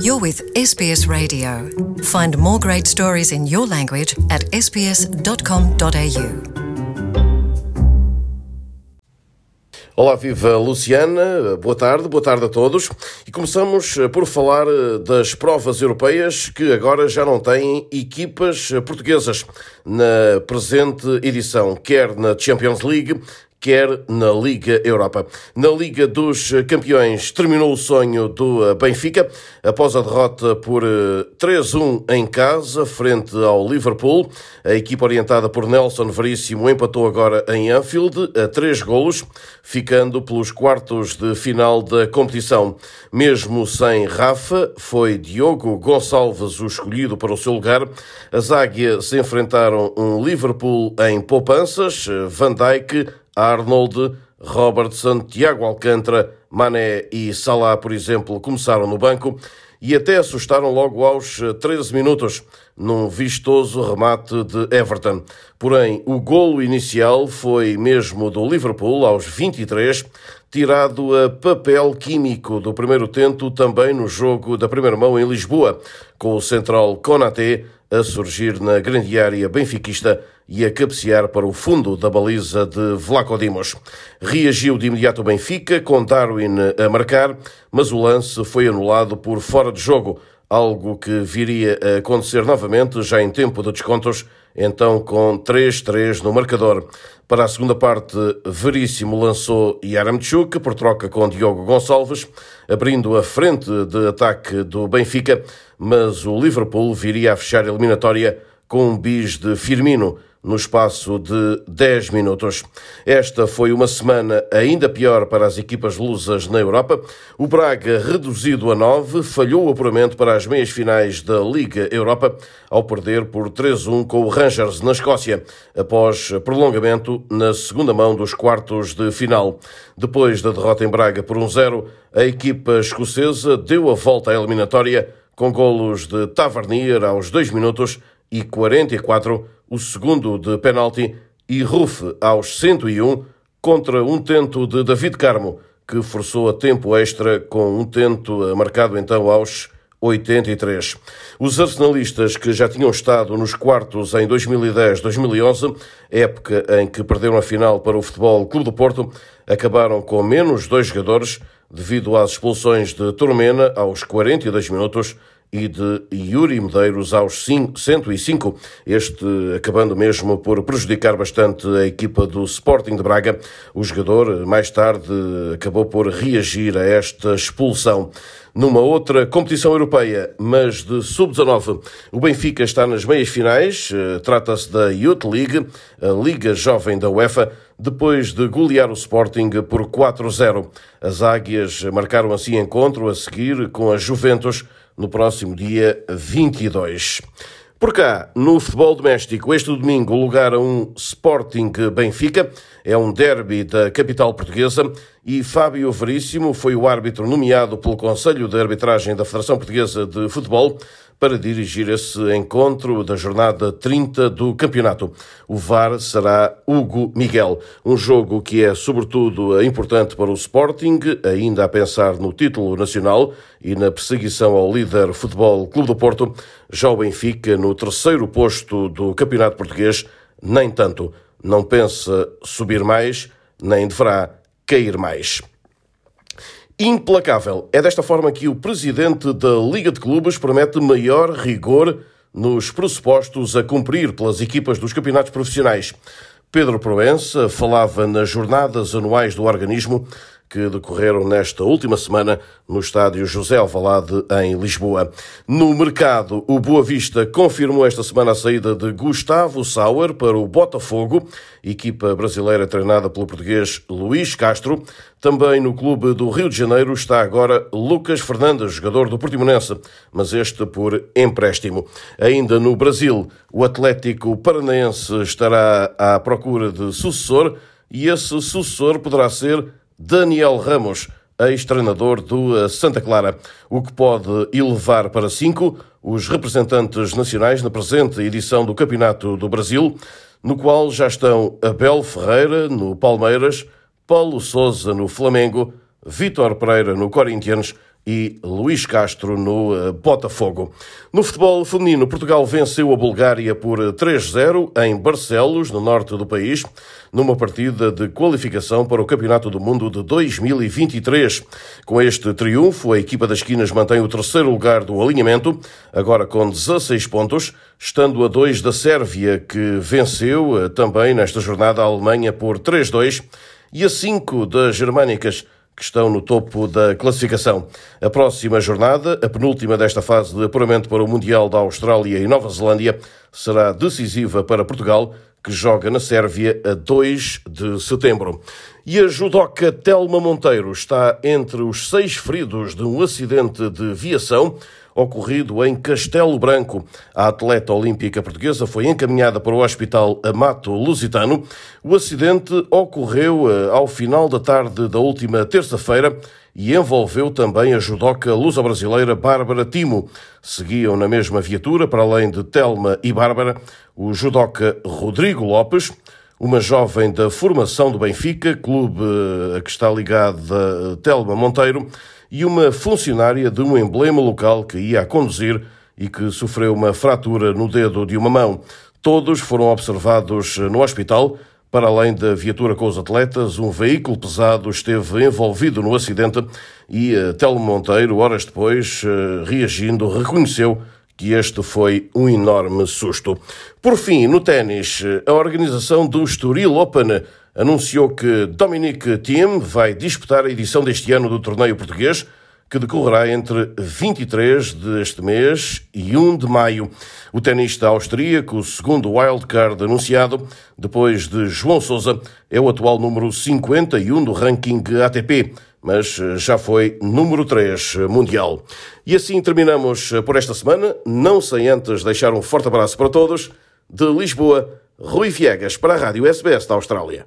You're with SBS Radio. Find more great stories in your language at sbs.com.au. Olá, viva Luciana, boa tarde a todos. E começamos por falar das provas europeias que agora já não têm equipas portuguesas na presente edição, quer na Champions League, quer na Liga Europa. Na Liga dos Campeões terminou o sonho do Benfica após a derrota por 3-1 em casa, frente ao Liverpool. A equipa orientada por Nelson Veríssimo empatou agora em Anfield a 3 golos, ficando pelos quartos de final da competição. Mesmo sem Rafa, foi Diogo Gonçalves o escolhido para o seu lugar. As águias enfrentaram um Liverpool em poupanças, Van Dijk, Arnold, Robertson, Tiago Alcântara, Mané e Salah, por exemplo, começaram no banco e até assustaram logo aos 13 minutos, num vistoso remate de Everton. Porém, o golo inicial foi mesmo do Liverpool, aos 23, tirado a papel químico do primeiro tento, também no jogo da primeira mão em Lisboa, com o central Konaté a surgir na grande área benfiquista e a cabecear para o fundo da baliza de Vlachodimos. Reagiu de imediato o Benfica, com Darwin a marcar, mas o lance foi anulado por fora de jogo, algo que viria a acontecer novamente já em tempo de descontos, então com 3-3 no marcador. Para a segunda parte, Veríssimo lançou Yaramchuk por troca com Diogo Gonçalves, abrindo a frente de ataque do Benfica, mas o Liverpool viria a fechar a eliminatória com um bis de Firmino no espaço de 10 minutos. Esta foi uma semana ainda pior para as equipas lusas na Europa. O Braga, reduzido a 9, falhou o apuramento para as meias finais da Liga Europa ao perder por 3-1 com o Rangers na Escócia, após prolongamento na segunda mão dos quartos de final. Depois da derrota em Braga por 1-0, a equipa escocesa deu a volta à eliminatória com golos de Tavernier aos 2 minutos e 44, o segundo de penalti, e Ruf aos 101, contra um tento de David Carmo, que forçou a tempo extra com um tento marcado então aos 83. Os arsenalistas, que já tinham estado nos quartos em 2010-2011, época em que perderam a final para o Futebol Clube do Porto, acabaram com menos 2 jogadores devido às expulsões de Turmena aos 42 minutos e de Yuri Medeiros aos 105, este acabando mesmo por prejudicar bastante a equipa do Sporting de Braga. O jogador, mais tarde, acabou por reagir a esta expulsão. Numa outra competição europeia, mas de sub-19, o Benfica está nas meias finais, trata-se da Youth League, a Liga Jovem da UEFA, depois de golear o Sporting por 4-0. As águias marcaram assim encontro a seguir com a Juventus no próximo dia 22. Por cá, no futebol doméstico, este domingo, lugar a um Sporting Benfica, é um derby da capital portuguesa, e Fábio Veríssimo foi o árbitro nomeado pelo Conselho de Arbitragem da Federação Portuguesa de Futebol para dirigir esse encontro da jornada 30 do campeonato. O VAR será Hugo Miguel, um jogo que é sobretudo importante para o Sporting, ainda a pensar no título nacional e na perseguição ao líder Futebol Clube do Porto. Já o Benfica, no 3º posto do campeonato português, nem tanto. Não pensa subir mais, nem deverá cair mais. Implacável. É desta forma que o presidente da Liga de Clubes promete maior rigor nos pressupostos a cumprir pelas equipas dos campeonatos profissionais. Pedro Proença falava nas jornadas anuais do organismo que decorreram nesta última semana no estádio José Alvalade, em Lisboa. No mercado, o Boa Vista confirmou esta semana a saída de Gustavo Sauer para o Botafogo, equipa brasileira treinada pelo português Luís Castro. Também no clube do Rio de Janeiro está agora Lucas Fernandes, jogador do Portimonense, mas este por empréstimo. Ainda no Brasil, o Atlético Paranaense estará à procura de sucessor, e esse sucessor poderá ser Daniel Ramos, ex-treinador do Santa Clara, o que pode elevar para 5 os representantes nacionais na presente edição do Campeonato do Brasil, no qual já estão Abel Ferreira, no Palmeiras, Paulo Sousa, no Flamengo, Vítor Pereira, no Corinthians e Luís Castro no Botafogo. No futebol feminino, Portugal venceu a Bulgária por 3-0 em Barcelos, no norte do país, numa partida de qualificação para o Campeonato do Mundo de 2023. Com este triunfo, a equipa das Quinas mantém o terceiro lugar do alinhamento, agora com 16 pontos, estando a 2 da Sérvia, que venceu também nesta jornada a Alemanha por 3-2, e a 5 das germânicas, que estão no topo da classificação. A próxima jornada, a penúltima desta fase de apuramento para o Mundial da Austrália e Nova Zelândia, será decisiva para Portugal, que joga na Sérvia a 2 de setembro. E a judoca Telma Monteiro está entre os 6 feridos de um acidente de viação ocorrido em Castelo Branco. A atleta olímpica portuguesa foi encaminhada para o Hospital Amato Lusitano. O acidente ocorreu ao final da tarde da última terça-feira e envolveu também a judoca luso-brasileira Bárbara Timo. Seguiam na mesma viatura, para além de Telma e Bárbara, o judoca Rodrigo Lopes, uma jovem da formação do Benfica, clube a que está ligada Telma Monteiro, e uma funcionária de um emblema local que ia a conduzir e que sofreu uma fratura no dedo de uma mão. Todos foram observados no hospital. Para além da viatura com os atletas, um veículo pesado esteve envolvido no acidente e Telmo Monteiro, horas depois, reagindo, reconheceu que este foi um enorme susto. Por fim, no ténis, a organização do Estoril Open anunciou que Dominic Thiem vai disputar a edição deste ano do torneio português, que decorrerá entre 23 deste mês e 1 de maio. O tenista austríaco, o segundo wildcard anunciado, depois de João Sousa, é o atual número 51 do ranking ATP, mas já foi número 3 mundial. E assim terminamos por esta semana, não sem antes deixar um forte abraço para todos. De Lisboa, Rui Viegas, para a Rádio SBS da Austrália.